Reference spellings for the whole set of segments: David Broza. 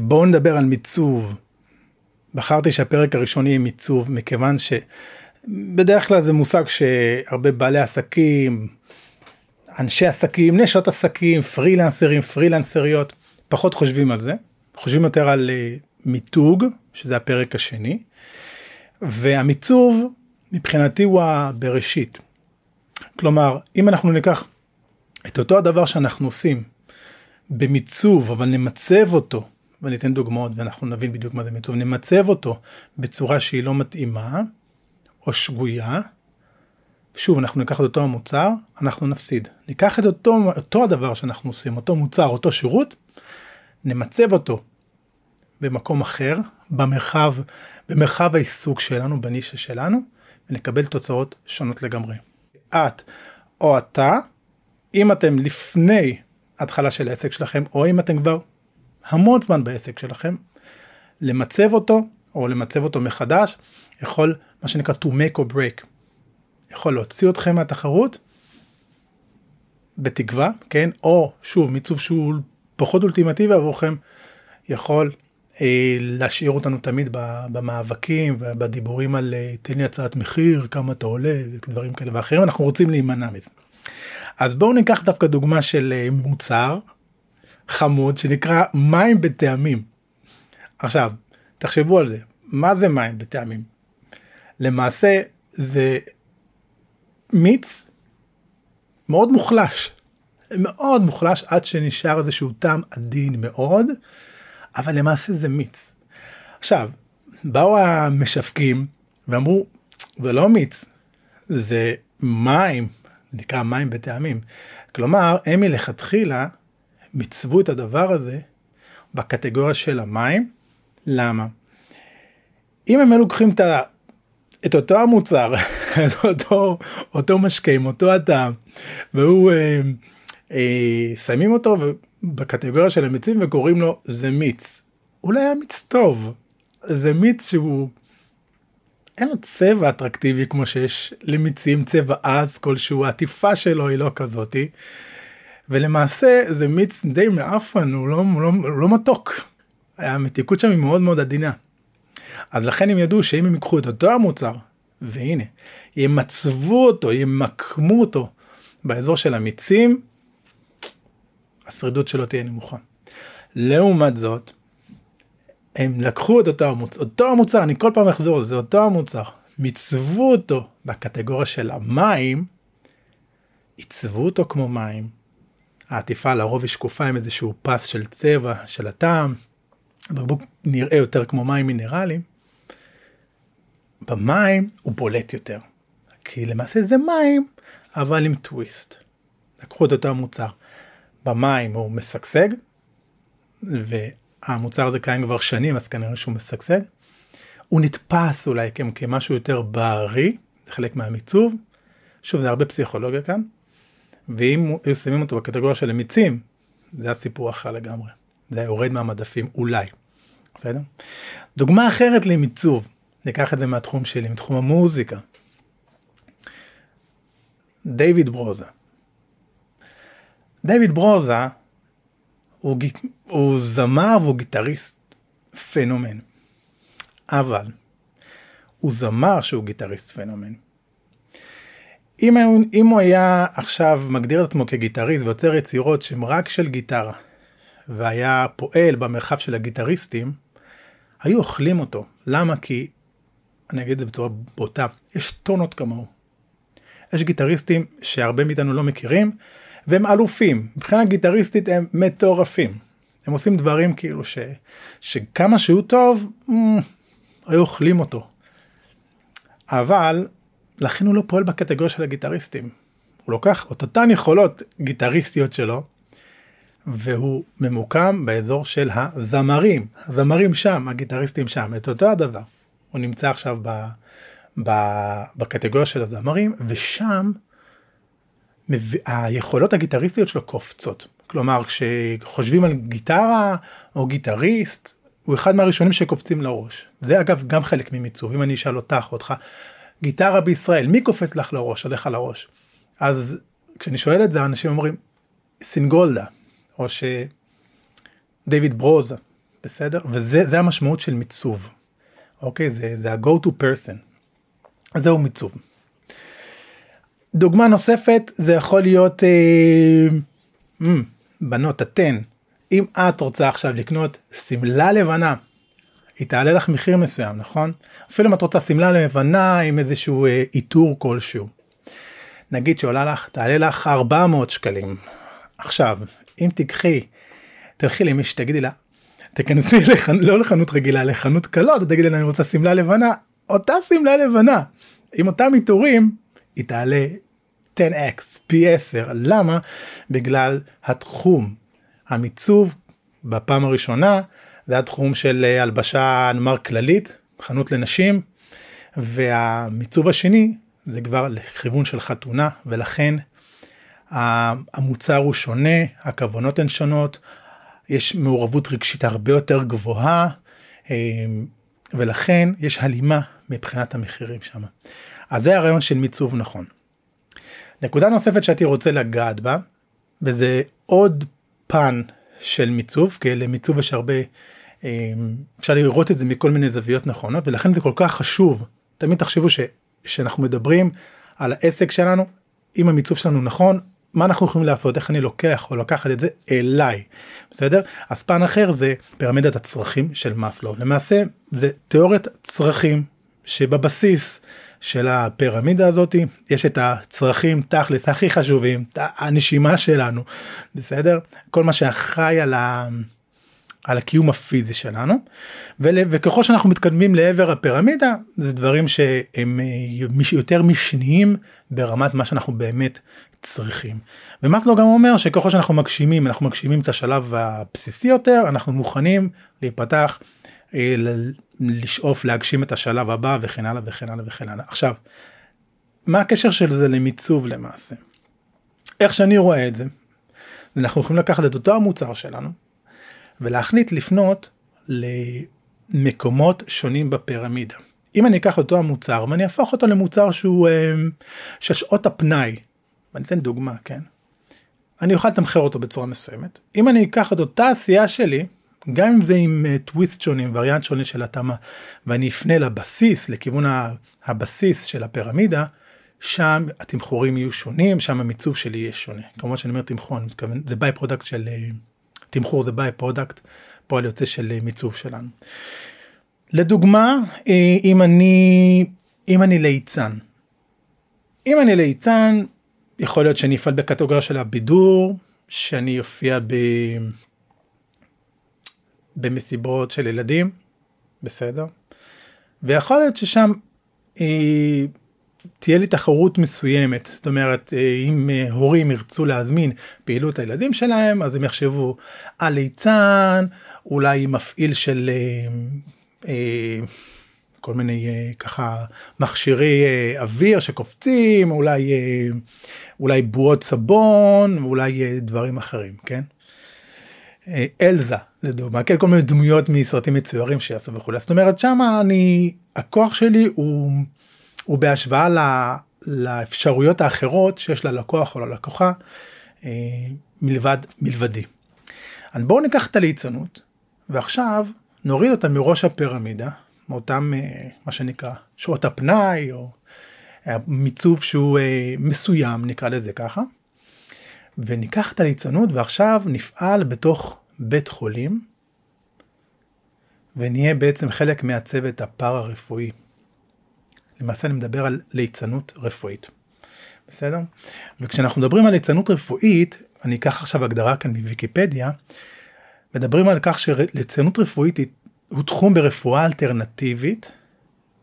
בואו נדבר על מיצוב. בחרתי שהפרק הראשון יהיה מיצוב, מכיוון שבדרך כלל זה מושג שהרבה בעלי עסקים, אנשי עסקים, נשות עסקים, פרילנסרים, פרילנסריות, פחות חושבים על זה. חושבים יותר על מיתוג, שזה הפרק השני. והמיצוב מבחינתי הוא בראשית. כלומר, אם אנחנו ניקח את אותו הדבר שאנחנו עושים במיצוב, אבל נמצב אותו, וניתן דוגמאות ואנחנו נבין בדיוק מה זה מיצוב, נמצב אותו בצורה שהיא לא מתאימה או שגויה, שוב, אנחנו ניקח את אותו המוצר, אנחנו נפסיד. ניקח את אותו הדבר שאנחנו עושים, אותו מוצר, אותו שירות, נמצב אותו במקום אחר, במרחב העיסוק שלנו, בנישה שלנו, ונקבל תוצאות שונות לגמרי. את או אתה, אם אתם לפני התחלה של העסק שלכם, או אם אתם כבר המון זמן בעסק שלכם, למצב אותו, או למצב אותו מחדש, יכול, מה שנקרא, to make or break. יכול להוציא אתכם מהתחרות, בתקווה, כן? או שוב, מיצוב שהוא פחות אולטימטיבי עבורכם, יכול להשאיר אותנו תמיד במאבקים, בדיבורים על תן לי הצעת מחיר, כמה אתה עולה, ודברים כאלה ואחרים, אנחנו רוצים להימנע מזה. אז בואו ניקח דווקא דוגמה של מוצר חמוד שנקרא מים בטעמים. עכשיו, תחשבו על זה. מה זה מים בטעמים? למעשה זה מיץ מאוד מוחלש. מאוד מוחלש עד שנשאר איזשהו טעם עדין מאוד, אבל למעשה זה מיץ. עכשיו, באו המשווקים ואמרו, זה לא מיץ, זה מים, זה נקרא מים בטעמים. כלומר, הם מלכתחילה מצבו את הדבר הזה בקטגוריה של המים. למה? אם הם לוקחים את אותו המוצר, את אותו משקעים, אותו הטעם, והוא שמים אותו בקטגוריה של המיצים וקוראים לו זה מיץ. אולי היה מיץ טוב. זה מיץ שהוא אין לו צבע אטרקטיבי כמו שיש למיצים, צבע אז כלשהו, העטיפה שלו היא לא כזאתי. ולמעשה זה מיץ די מאפן, הוא לא מתוק. המתיקות שם היא מאוד מאוד עדינה. אז לכן הם ידעו שאם הם ייקחו את אותו המוצר, והנה, ימצבו אותו, ימקמו אותו באזור של המיצים, השרידות שלו תהיה נמוכה. לעומת זאת, הם לקחו את אותו המוצר, אני כל פעם אחזור, זה אותו המוצר, מצבו אותו בקטגוריה של המים, עיצבו אותו כמו מים, העטיפה לרוב היא שקופה עם איזשהו פס של צבע, של הטעם, הבקבוק נראה יותר כמו מים מינרלים, במים הוא בולט יותר, כי למעשה זה מים, אבל עם טוויסט. לקחו את אותו המוצר, במים הוא מסגשג, והמוצר הזה קיים כבר שנים, אז כנראה שהוא מסגשג, הוא נתפס אולי כמשהו יותר בריא, זה חלק מהמיצוב, שוב, זה הרבה פסיכולוגיה כאן, ואם שמים אותו בקטגוריה של המיצים, זה הסיפור אחר לגמרי. זה יורד מהמדפים, אולי. בסדר? דוגמה אחרת למיצוב, ניקח את זה מהתחום שלי, מתחום המוזיקה. דיוויד ברוזה. דיוויד ברוזה, הוא זמר והוא גיטריסט פנומן. אבל, הוא זמר שהוא גיטריסט פנומן. אם הוא היה עכשיו מגדיר את עצמו כגיטריסט ויוצר יצירות שהן רק של גיטרה, והיה פועל במרחב של הגיטריסטים, היו אוכלים אותו. למה? כי, אני אגיד את זה בצורה בוטה, יש טונות כמוהו. יש גיטריסטים שהרבה מאיתנו לא מכירים, והם אלופים. מבחינה גיטריסטית הם מטורפים. הם עושים דברים כאילו שכמה שהוא טוב, היו אוכלים אותו. אבל לכן הוא לא פועל בקטגוריה של הגיטריסטים. הוא לוקח אותן יכולות גיטריסטיות שלו, והוא ממוקם באזור של הזמרים. הזמרים שם, הגיטריסטים שם, את אותו הדבר. הוא נמצא עכשיו בקטגוריה של הזמרים, ושם היכולות הגיטריסטיות שלו קופצות. כלומר, כשחושבים על גיטרה או גיטריסט, הוא אחד מהראשונים שקופצים לראש. זה אגב גם חלק ממיצוב. אם אני אשאל אותך, גיטרה בישראל, מי קופץ לך לראש, עליך לראש? אז כשאני שואל את זה, אנשים אומרים, סינגולדה, או שדייוויד ברוזה, בסדר? וזה המשמעות של מיצוב. אוקיי? זה ה-go to person. זהו מיצוב. דוגמה נוספת, זה יכול להיות, בנות, אתן, אם את רוצה עכשיו לקנות סמלה לבנה, היא תעלה לך מחיר מסוים, נכון? אפילו אם את רוצה סמלה לבנה עם איזשהו איתור כלשהו. נגיד שעולה לך, תעלה לך 400 שקלים. עכשיו, אם תלכי למי שתגידי לה, תכנסי לא לחנות רגילה, לחנות קלות, ותגידי לה, אני רוצה סמלה לבנה, אותה סמלה לבנה, עם אותם איתורים, היא תעלה 10x, פי 10. למה? בגלל התחום. המיצוב, בפעם הראשונה, זה התחום של הלבשה נאמר כללית, חנות לנשים, והמיצוב השני, זה כבר לכיוון של חתונה, ולכן המוצר הוא שונה, הכוונות הן שונות, יש מעורבות רגשית הרבה יותר גבוהה, ולכן יש הלימה מבחינת המחירים שם. אז זה הרעיון של מיצוב נכון. נקודה נוספת שאתי רוצה לגעת בה, וזה עוד פן של מיצוב, כי למיצוב יש הרבה, אפשר לראות את זה מכל מיני זוויות נכונות, ולכן זה כל כך חשוב. תמיד תחשבו שאנחנו מדברים על העסק שלנו, אם המיצוב שלנו נכון, מה אנחנו יכולים לעשות, איך אני לוקח או לקחת את זה אליי, בסדר? אז פן אחר זה פירמידת הצרכים של מאסלו. למעשה זה תיאוריית צרכים שבבסיס של הפירמידה הזאת, יש את הצרכים תכלס הכי חשובים, הנשימה שלנו, בסדר? כל מה שאחראי על הקיום הפיזי שלנו, וככל שאנחנו מתקדמים לעבר הפירמידה, זה דברים שהם יותר משניים ברמת מה שאנחנו באמת צריכים. ומאסלו גם אומר שככל שאנחנו מגשימים, את השלב הבסיסי יותר, אנחנו מוכנים להיפתח לשאוף, להגשים את השלב הבא וכן הלאה וכן הלאה וכן הלאה. עכשיו, מה הקשר של זה למיצוב למעשה? איך שאני רואה את זה, אנחנו יכולים לקחת את אותו המוצר שלנו, ולהחליט לפנות למקומות שונים בפירמידה. אם אני אקח אותו המוצר, ואני הפוך אותו למוצר שהוא ששעות הפנאי, ואני אתן דוגמה, כן? אני אוכל לתמחר אותו בצורה מסוימת. אם אני אקח את אותה עשייה שלי, גם אם זה עם טוויסט שונים, וריאנט שונים של התאמה, ואני אפנה לבסיס, לכיוון הבסיס של הפירמידה, שם התמחורים יהיו שונים, שם המיצוב שלי יהיה שונה. כמובן שאני אומר תמחור, אני מתכוון, זה ביי פרודקט של, תמחור זה ביי פרודקט, פועל יוצא של מיצוב שלנו. לדוגמה, אם אני ליצן, יכול להיות שאני אפעל בקטגוריה של הבידור, שאני יופיע במסיבות של ילדים, בסדר? ויכול להיות ששם תהיה לי תחרות מסוימת, זאת אומרת, אם הורים ירצו להזמין פעילות הילדים שלהם, אז הם יחשבו על ליצן, אולי מפעיל של כל מיני ככה מכשירי אוויר שקופצים, אולי בועות סבון, אולי דברים אחרים, כן? אלזה, לדוגמה, כן, כל מיני דמויות מסרטים מצוירים שיעשו וכולי. זאת אומרת, שם הכוח שלי הוא בהשוואה לאפשרויות האחרות שיש ללקוח או ללקוחה, מלבדי. אז בואו ניקח את הליצנות, ועכשיו נוריד אותה מראש הפירמידה, מאותם, מה שנקרא, שעות הפנאי, או מיצוב שהוא מסוים, נקרא לזה ככה, וניקח את הליצנות, ועכשיו נפעל בתוך בית חולים, ונהיה בעצם חלק מהצוות הפארה הרפואי. למעשה אני מדבר על ליצנות רפואית. בסדר? וכשאנחנו מדברים על ליצנות רפואית, אני אקח עכשיו הגדרה כאן מוויקיפדיה, מדברים על כך שליצנות רפואית הוא תחום ברפואה אלטרנטיבית,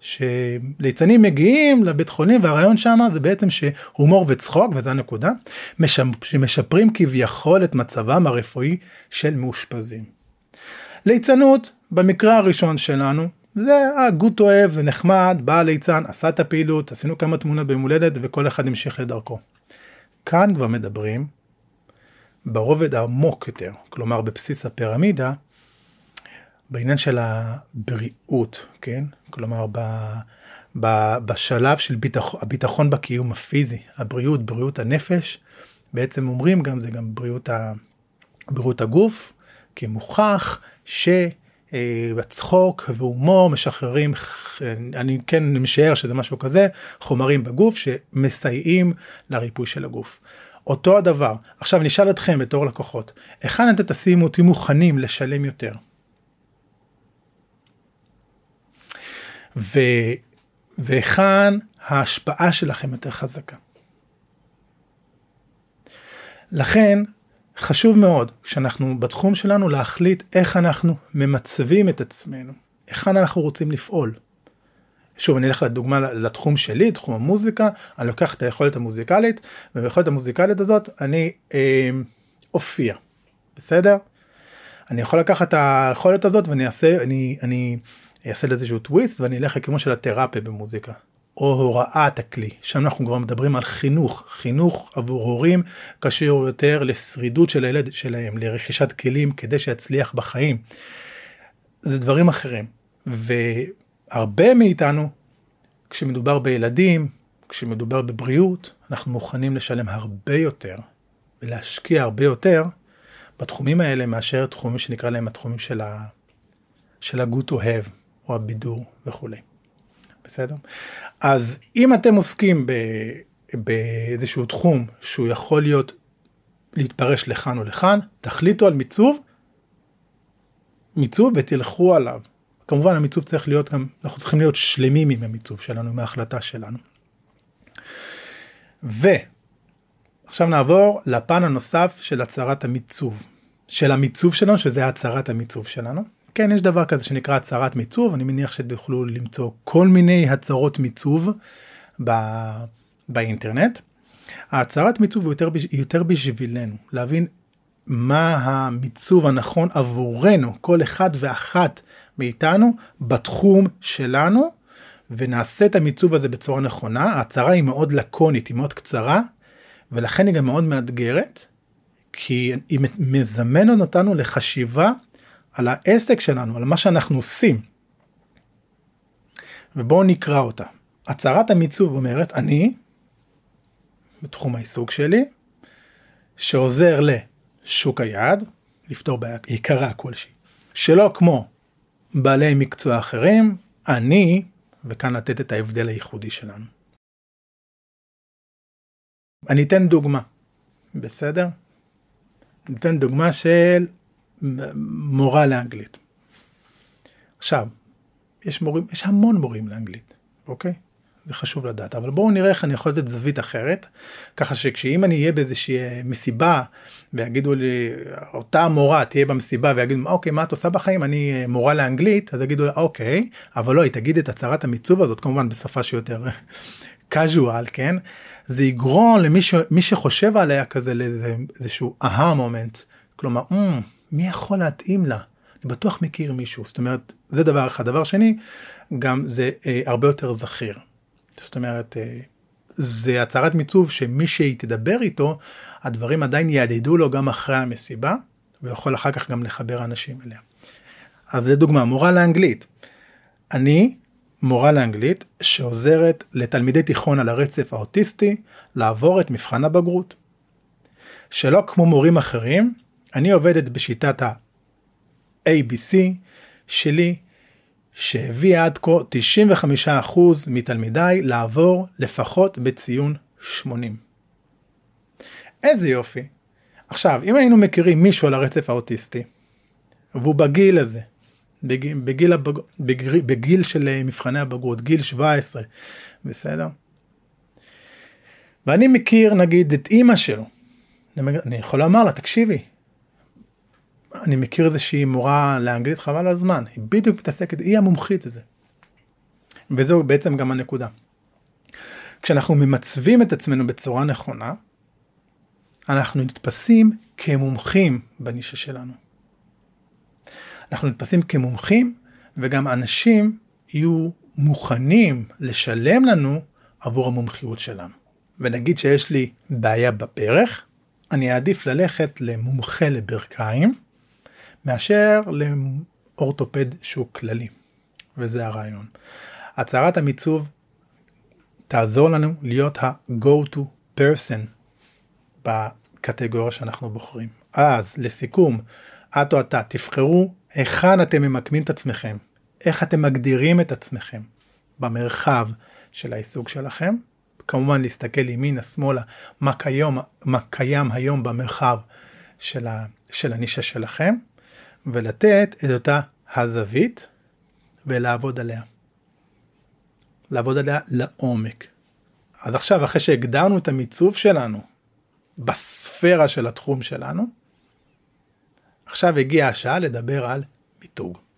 שליצנים מגיעים לבית חולים, והרעיון שם זה בעצם שהומור וצחוק, וזו הנקודה, שמשפרים כביכול את מצבם הרפואי של מאושפזים. ליצנות, במקרה הראשון שלנו, זה הגות אוהב, זה נחמד, בא ליצן, עשה את הפעילות, עשינו כמה תמונות במולדת, וכל אחד המשיך לדרכו. כאן כבר מדברים, ברובד העמוק יותר, כלומר בבסיס הפירמידה, בעניין של הבריאות, כן? כלומר, בשלב של הביטחון בקיום הפיזי, הבריאות, בריאות הנפש, בעצם אומרים גם, זה גם בריאות הגוף, כי מוכח בצחוק והומור משחררים, אני כן משער שזה משהו כזה, חומרים בגוף שמסייעים לריפוי של הגוף. אותו הדבר, עכשיו נשאל אתכם בתור לקוחות, היכן אתם תשימו אותי מוכנים לשלם יותר? והיכן ההשפעה שלכם יותר חזקה? לכן חשוב מאוד שאנחנו בתחום שלנו להחליט איך אנחנו ממצבים את עצמנו, היכן אנחנו רוצים לפעול. שוב, אני אלך לדוגמה לתחום שלי, תחום המוזיקה, אני לוקח את היכולת המוזיקלית, וביכולת המוזיקלית הזאת אני אופיע, בסדר? אני יכול לקחת את היכולת הזאת ואני אעשה, אני אעשה איזשהו טוויסט ואני אלך לכיוון של התרפיה במוזיקה. או הוראת הכלי, שם אנחנו כבר מדברים על חינוך, חינוך עבור הורים קשור יותר לשרידות של הילד שלהם, לרכישת כלים כדי שיצליח בחיים, זה דברים אחרים, והרבה מאיתנו, כשמדובר בילדים, כשמדובר בבריאות, אנחנו מוכנים לשלם הרבה יותר, ולהשקיע הרבה יותר בתחומים האלה, מאשר תחומים שנקרא להם התחומים של הגות אוהב, או הבידור וכולי. בסדר? אז אם אתם עוסקים באיזשהו תחום שהוא יכול להיות להתפרש לכאן או לכאן, תחליטו על מיצוב ותלכו עליו. כמובן המיצוב צריך להיות גם, אנחנו צריכים להיות שלמים עם המיצוב שלנו, עם ההחלטה שלנו. ועכשיו נעבור לפן הנוסף של הצהרת המיצוב, של המיצוב שלנו, שזה הצהרת המיצוב שלנו. כן, יש דבר כזה שנקרא הצהרת מיצוב, אני מניח שתוכלו למצוא כל מיני הצהרות מיצוב באינטרנט. הצהרת מיצוב היא יותר בשבילנו, להבין מה המיצוב הנכון עבורנו, כל אחד ואחת מאיתנו בתחום שלנו, ונעשה את המיצוב הזה בצורה נכונה. ההצהרה היא מאוד לקונית, היא מאוד קצרה, ולכן היא גם מאוד מאתגרת, כי היא מזמנת אותנו לחשיבה, על העסק שלנו, על מה שאנחנו עושים. ובואו נקרא אותה. הצהרת המיצוב אומרת, אני, בתחום העיסוק שלי, שעוזר לשוק היד, לפתור בעיה יקרה כלשהי. שלא כמו בעלי מקצוע אחרים, אני, וכאן לתת את ההבדל הייחודי שלנו. אני אתן דוגמה, בסדר? אני אתן דוגמה של מורה לאנגלית. עכשיו, יש המון מורים לאנגלית, אוקיי? זה חשוב לדעת, אבל בואו נראה איך אני יכול לתת זווית אחרת, ככה שכשאם אני אהיה באיזושהי מסיבה, ויגידו לי, אותה מורה תהיה במסיבה, ויגידו, אוקיי, מה את עושה בחיים? אני מורה לאנגלית, אז יגידו, אוקיי, אבל לא, היא תגיד את הצהרת המיצוב הזאת, כמובן בשפה שיותר casual, כן? זה יגרון למי שחושב עליה כזה, לאיזשהו אהה מומנט, כלומר, מי יכול להתאים לה? אני בטוח מכיר מישהו. זאת אומרת, זה דבר אחד. דבר שני, גם זה הרבה יותר זכיר. זאת אומרת, זה הצהרת מיצוב שמי שתדבר איתו, הדברים עדיין יעדידו לו גם אחרי המסיבה, ויכול אחר כך גם לחבר אנשים אליה. אז זה דוגמה, מורה לאנגלית. אני מורה לאנגלית שעוזרת לתלמידי תיכון על הרצף האוטיסטי, לעבור את מבחן הבגרות. שלא כמו מורים אחרים, אני עובדת בשיטת ה-ABC שלי, שהביאה עד כה 95% מתלמידיי לעבור לפחות בציון 80. איזה יופי. עכשיו, אם היינו מכירים מישהו על הרצף האוטיסטי, והוא בגיל הזה, בגיל של מבחני הבגרות, גיל 17, בסדר? ואני מכיר, נגיד, את אמא שלו. אני יכול לומר לה, תקשיבי, אני מכיר איזושהי מורה לאנגלית חבל הזמן, היא בדיוק מתעסקת, היא המומחית לזה. וזהו בעצם גם הנקודה. כשאנחנו ממצבים את עצמנו בצורה נכונה, אנחנו נתפסים כמומחים בנישה שלנו. אנחנו נתפסים כמומחים, וגם אנשים יהיו מוכנים לשלם לנו עבור המומחיות שלנו. ונגיד שיש לי בעיה בפרך, אני אעדיף ללכת למומחה לברכיים, מאשר לאורתופד שהוא כללי. וזה הרעיון. הצהרת המיצוב תעזור לנו להיות ה-go-to person בקטגוריה שאנחנו בוחרים. אז לסיכום, את או אתה תבחרו היכן אתם ממקמים את עצמכם, איך אתם מגדירים את עצמכם במרחב של העיסוק שלכם, כמובן להסתכל ימינה, שמאלה, מה קיים היום במרחב של הנישה שלכם, ולתת את אותה הזווית ולעבוד עליה. לעבוד עליה לעומק. אז עכשיו, אחרי שהגדרנו את המיצוב שלנו בספירה של התחום שלנו, עכשיו הגיעה השעה לדבר על מיתוג.